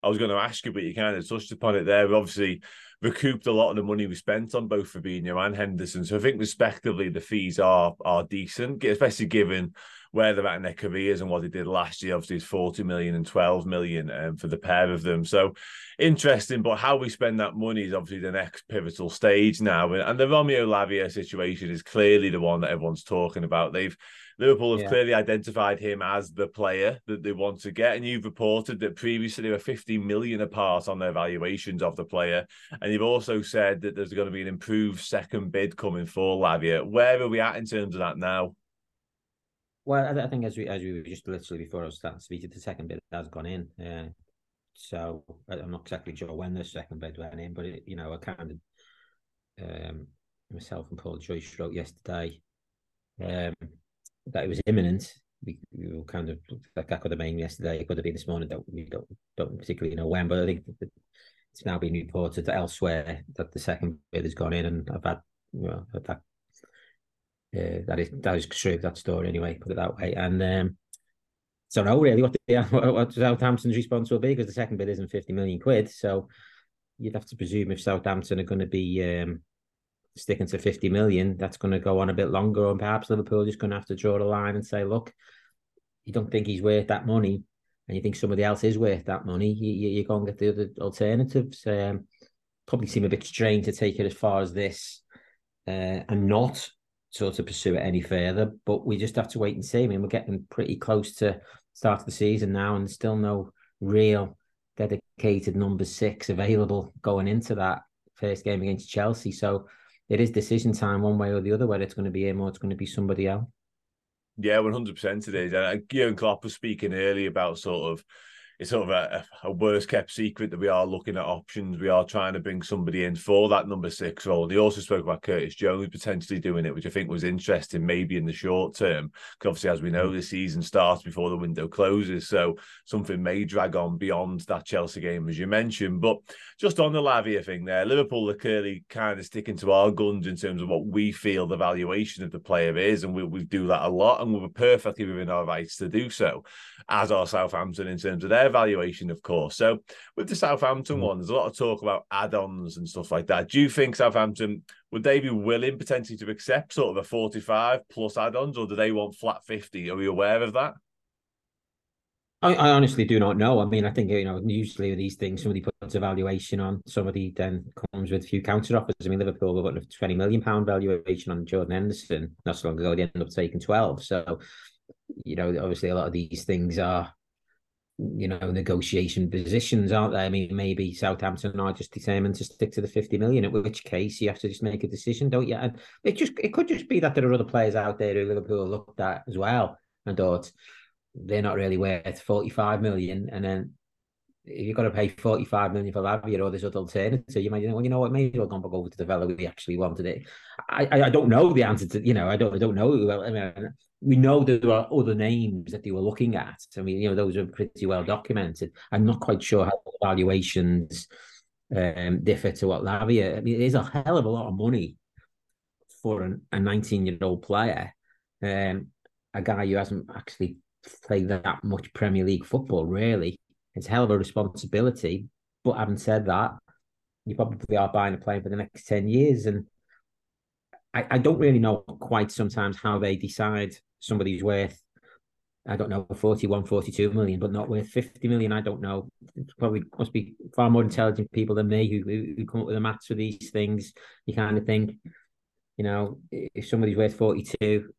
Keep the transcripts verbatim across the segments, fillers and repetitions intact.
I was going to ask you, but you kind of touched upon it there. We obviously recouped a lot of the money we spent on both Fabinho and Henderson. So I think, respectively, the fees are are decent, especially given where they're at in their careers and what they did last year. Obviously, it's forty million and twelve million um, for the pair of them. So interesting, but how we spend that money is obviously the next pivotal stage now. And the Romeo Lavia situation is clearly the one that everyone's talking about. They've Liverpool have yeah. clearly identified him as the player that they want to get. And you've reported that previously they were fifty million apart on their valuations of the player. And you've also said that there's going to be an improved second bid coming for Lavia. Where are we at in terms of that now? Well, I think as we as we were just literally before I started speaking, the second bid has gone in. Uh, so I'm not exactly sure when the second bid went in, but it, you know, I kind of um, myself and Paul Joyce wrote yesterday um, that it was imminent. We, we were kind of like that could have been yesterday. It could have been this morning. Don't we don't don't particularly know when, but I think that it's now been reported that elsewhere that the second bid has gone in, and I've had you know that. Uh, that is that is true. That story, anyway, put it that way. And um, so, no, really, what the what, what Southampton's response will be, because the second bid isn't fifty million quid. So you'd have to presume if Southampton are going to be um, sticking to fifty million, that's going to go on a bit longer, and perhaps Liverpool just going to have to draw the line and say, look, you don't think he's worth that money, and you think somebody else is worth that money, you you, you go and get the other alternatives. Um, probably seem a bit strange to take it as far as this, uh, and not. Sort of pursue it any further, but we just have to wait and see. I mean, we're getting pretty close to start of the season now, and still no real dedicated number six available going into that first game against Chelsea. So it is decision time one way or the other, whether it's going to be him or it's going to be somebody else. Yeah, one hundred percent it is. And Jurgen Klopp was speaking earlier about sort of it's sort of a, a worst kept secret that we are looking at options. We are trying to bring somebody in for that number six role. They also spoke about Curtis Jones potentially doing it, which I think was interesting, maybe in the short term. Because obviously, as we know, the season starts before the window closes. So something may drag on beyond that Chelsea game, as you mentioned. But just on the Lavia thing there, Liverpool are clearly kind of sticking to our guns in terms of what we feel the valuation of the player is. And we, we do that a lot. And we were perfectly within our rights to do so, as are Southampton in terms of their valuation, of course. So with the Southampton one, there's a lot of talk about add-ons and stuff like that. Do you think Southampton, would they be willing potentially to accept sort of a forty-five plus add-ons, or do they want flat fifty? Are we aware of that? I, I honestly do not know. I mean, I think, you know, usually with these things, somebody puts a valuation on, somebody then comes with a few counter-offers. I mean, Liverpool were putting a twenty million pounds valuation on Jordan Henderson not so long ago. They ended up taking twelve. So, you know, obviously a lot of these things are you know, negotiation positions, aren't they? I mean, maybe Southampton are just determined to stick to the fifty million, in which case you have to just make a decision, don't you? And it just it could just be that there are other players out there who Liverpool looked at as well and thought they're not really worth forty-five million. And then if you've got to pay forty-five million for Lavia or this other alternative, you might think, well, you know what, maybe we'll go back over to the fellow we actually wanted it. I, I, I don't know the answer to, you know, I don't I don't know. I mean, we know that there are other names that they were looking at. I mean, you know, those are pretty well documented. I'm not quite sure how the valuations um, differ to what Lavia. I mean, it is a hell of a lot of money for an, a nineteen-year-old player, um, a guy who hasn't actually played that much Premier League football, really. It's a hell of a responsibility, but having said that, you probably are buying a player for the next ten years, and I, I don't really know quite sometimes how they decide somebody's worth I don't know, forty-one, forty-two million, but not worth fifty million. I don't know. It's probably must be far more intelligent people than me who, who come up with the maths for these things. You kind of think, you know, if somebody's worth forty-two,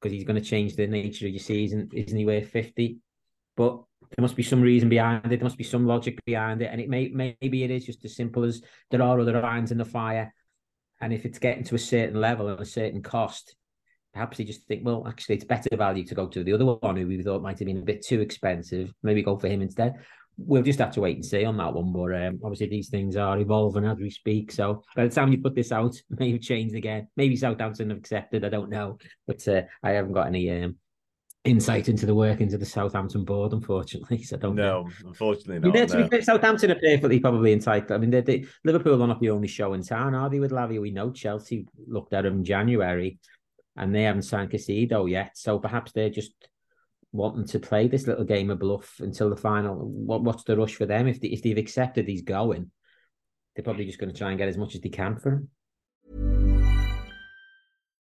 because he's going to change the nature of your season, isn't he worth fifty? But there must be some reason behind it. There must be some logic behind it. And it may maybe it is just as simple as there are other irons in the fire. And if it's getting to a certain level and a certain cost, perhaps they just think, well, actually, it's better value to go to the other one who we thought might have been a bit too expensive. Maybe go for him instead. We'll just have to wait and see on that one. But um, obviously, these things are evolving as we speak. So by the time you put this out, maybe have changed again. Maybe Southampton have accepted. I don't know. But uh, I haven't got any um, insight into the workings of the Southampton board, unfortunately. So I don't no, know. Unfortunately not. I mean, no. To be, Southampton are perfectly probably entitled. I mean, they're, they, Liverpool are not the only show in town, are they, with Lavia? We know Chelsea looked at them in January. And they haven't signed Casido yet. So perhaps they're just wanting to play this little game of bluff until the final. What, what's the rush for them? If, they, if they've accepted he's going, they're probably just going to try and get as much as they can for him.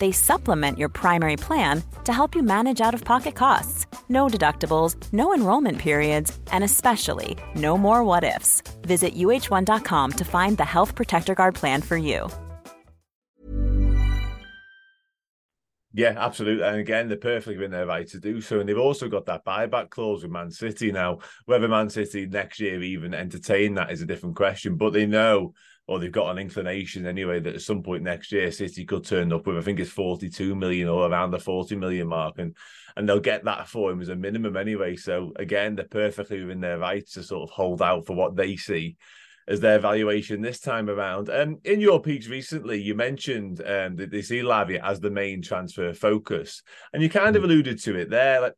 They supplement your primary plan to help you manage out-of-pocket costs. No deductibles, no enrollment periods, and especially no more what-ifs. Visit u h one dot com to find the Health Protector Guard plan for you. Yeah, absolutely. And again, they're perfectly within their right to do so. And they've also got that buyback clause with Man City now. Whether Man City next year even entertain that is a different question, but they know, or they've got an inclination anyway, that at some point next year, City could turn up with, I think it's forty-two million or around the forty million mark, and and they'll get that for him as a minimum anyway. So again, they're perfectly within their rights to sort of hold out for what they see as their valuation this time around. And um, in your piece recently, you mentioned um, that they see Lavia as the main transfer focus, and you kind of alluded to it there. Like,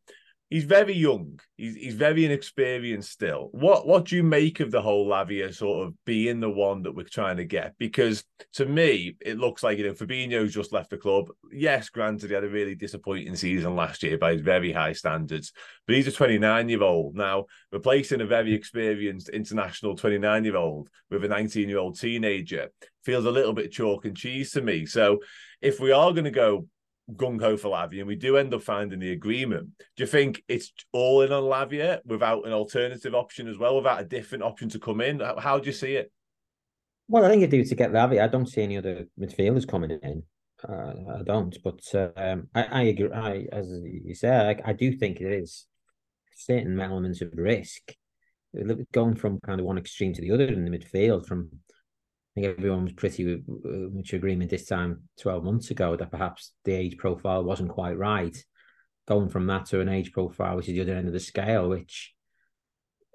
he's very young. He's he's very inexperienced still. What what do you make of the whole Lavia sort of being the one that we're trying to get? Because to me, it looks like, you know, Fabinho's just left the club. Yes, granted, he had a really disappointing season last year by his very high standards. But he's a twenty-nine-year-old. Now, replacing a very experienced international twenty-nine-year-old with a nineteen-year-old teenager feels a little bit chalk and cheese to me. So if we are going to go gung-ho for Lavia, and we do end up finding the agreement, do you think it's all in on Lavia without an alternative option as well, without a different option to come in? How do you see it? Well, I think you do to get Lavia. I don't see any other midfielders coming in. Uh, I don't, but um, I, I agree. I, as you say, I, I do think there is certain elements of risk going from kind of one extreme to the other in the midfield. From I think everyone was pretty much agreement this time twelve months ago that perhaps the age profile wasn't quite right. Going from that to an age profile, which is the other end of the scale, which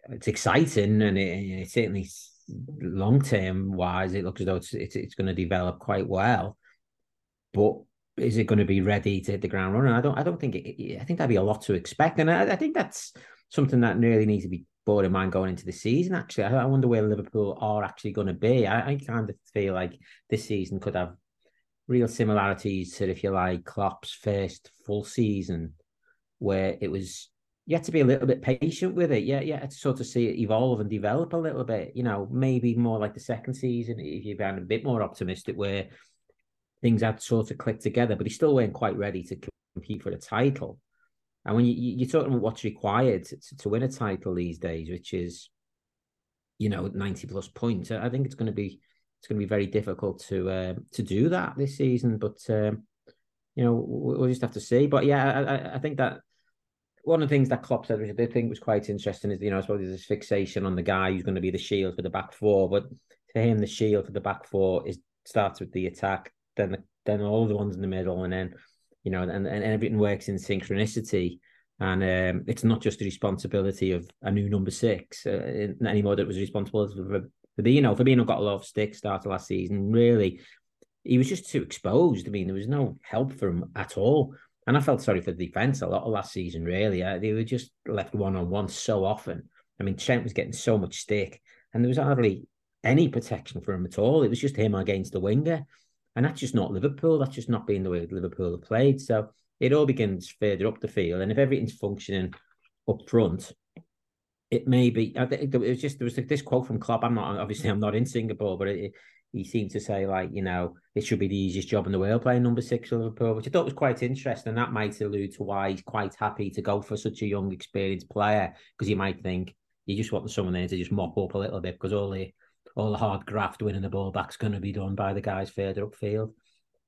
it's exciting, and it, it certainly long-term wise, it looks as though it's, it's, it's going to develop quite well. But is it going to be ready to hit the ground running? I don't, I don't think it, I think that'd be a lot to expect. And I, I think that's something that really needs to be in mind going into the season, actually. I, I wonder where Liverpool are actually going to be. I, I kind of feel like this season could have real similarities to, if you like, Klopp's first full season, where it was, you had to be a little bit patient with it. Yeah, yeah, to sort of see it evolve and develop a little bit, you know, maybe more like the second season, if you're being a bit more optimistic, where things had sort of clicked together, but he still weren't quite ready to compete for the title. And when you, you're talking about what's required to, to win a title these days, which is, you know, ninety plus points, I think it's going to be it's going to be very difficult to uh, to do that this season. But um, you know, we'll just have to see. But yeah, I, I think that one of the things that Klopp said, which I did think was quite interesting, is, you know, I suppose there's this fixation on the guy who's going to be the shield for the back four. But for him, the shield for the back four is starts with the attack, then the, then all the ones in the middle, and then, you know, and, and everything works in synchronicity. And um, it's not just the responsibility of a new number six uh, anymore that was responsible for Fabinho. Fabinho got a lot of stick starter last season. Really, he was just too exposed. I mean, there was no help for him at all. And I felt sorry for the defence a lot of last season, really. Uh, they were just left one-on-one so often. I mean, Trent was getting so much stick, and there was hardly any protection for him at all. It was just him against the winger. And that's just not Liverpool. That's just not been the way Liverpool have played. So it all begins further up the field. And if everything's functioning up front, it may be. I think it was just there was this quote from Klopp. I'm not obviously I'm not in Singapore, but it, he seemed to say, like, you know, it should be the easiest job in the world playing number six for Liverpool, which I thought was quite interesting. And that might allude to why he's quite happy to go for such a young, experienced player, because you might think you just want someone there to just mop up a little bit, because all the all the hard graft winning the ball back's going to be done by the guys further upfield.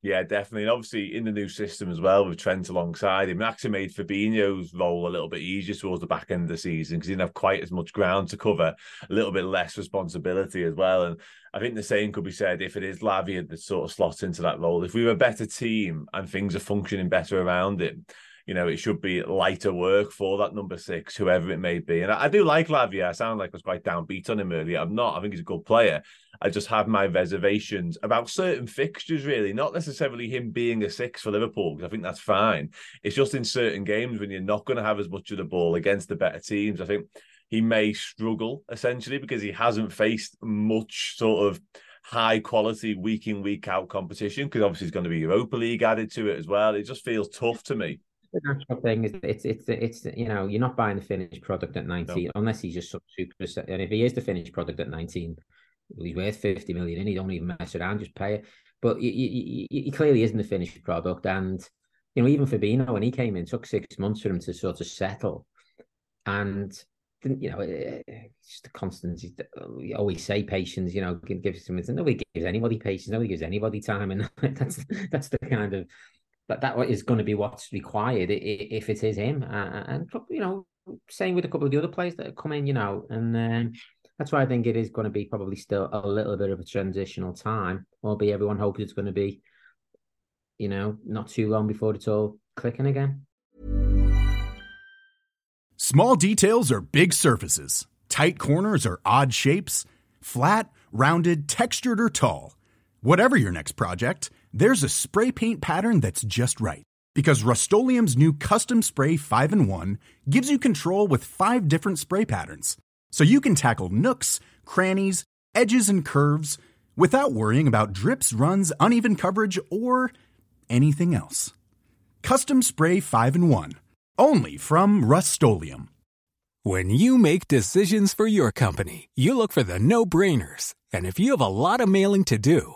Yeah, definitely. And obviously in the new system as well, with Trent alongside him, actually made Fabinho's role a little bit easier towards the back end of the season, because he didn't have quite as much ground to cover, a little bit less responsibility as well. And I think the same could be said if it is Lavia that sort of slots into that role. If we were a better team and things are functioning better around it, you know, it should be lighter work for that number six, whoever it may be. And I, I do like Lavia. I sound like I was quite downbeat on him earlier. I'm not. I think he's a good player. I just have my reservations about certain fixtures, really. Not necessarily him being a six for Liverpool, because I think that's fine. It's just in certain games when you're not going to have as much of the ball against the better teams. I think he may struggle, essentially, because he hasn't faced much sort of high quality week in, week out competition, because obviously it's going to be Europa League added to it as well. It just feels tough to me. The natural thing is it's it's it's you know, you're not buying the finished product at nineteen, no, unless he's just some super. And if he is the finished product at nineteen, he's worth fifty million, and he don't even mess around, just pay it. But he, he, he clearly isn't the finished product. And, you know, even Fabinho, when he came in, took six months for him to sort of settle. And, you know, it's just a constant. We always say patience, you know, gives him. Nobody gives anybody patience. Nobody gives anybody time, and that's that's the kind of. But that is going to be what's required if it is him. And, you know, same with a couple of the other players that have come in, you know, and um, that's why I think it is going to be probably still a little bit of a transitional time, albeit everyone hopes it's going to be, you know, not too long before it's all clicking again. Small details are big surfaces. Tight corners are odd shapes. Flat, rounded, textured, or tall. Whatever your next project, there's a spray paint pattern that's just right. Because Rust-Oleum's new Custom Spray five in one gives you control with five different spray patterns. So you can tackle nooks, crannies, edges, and curves without worrying about drips, runs, uneven coverage, or anything else. Custom Spray five in one. Only from Rust-Oleum. When you make decisions for your company, you look for the no-brainers. And if you have a lot of mailing to do,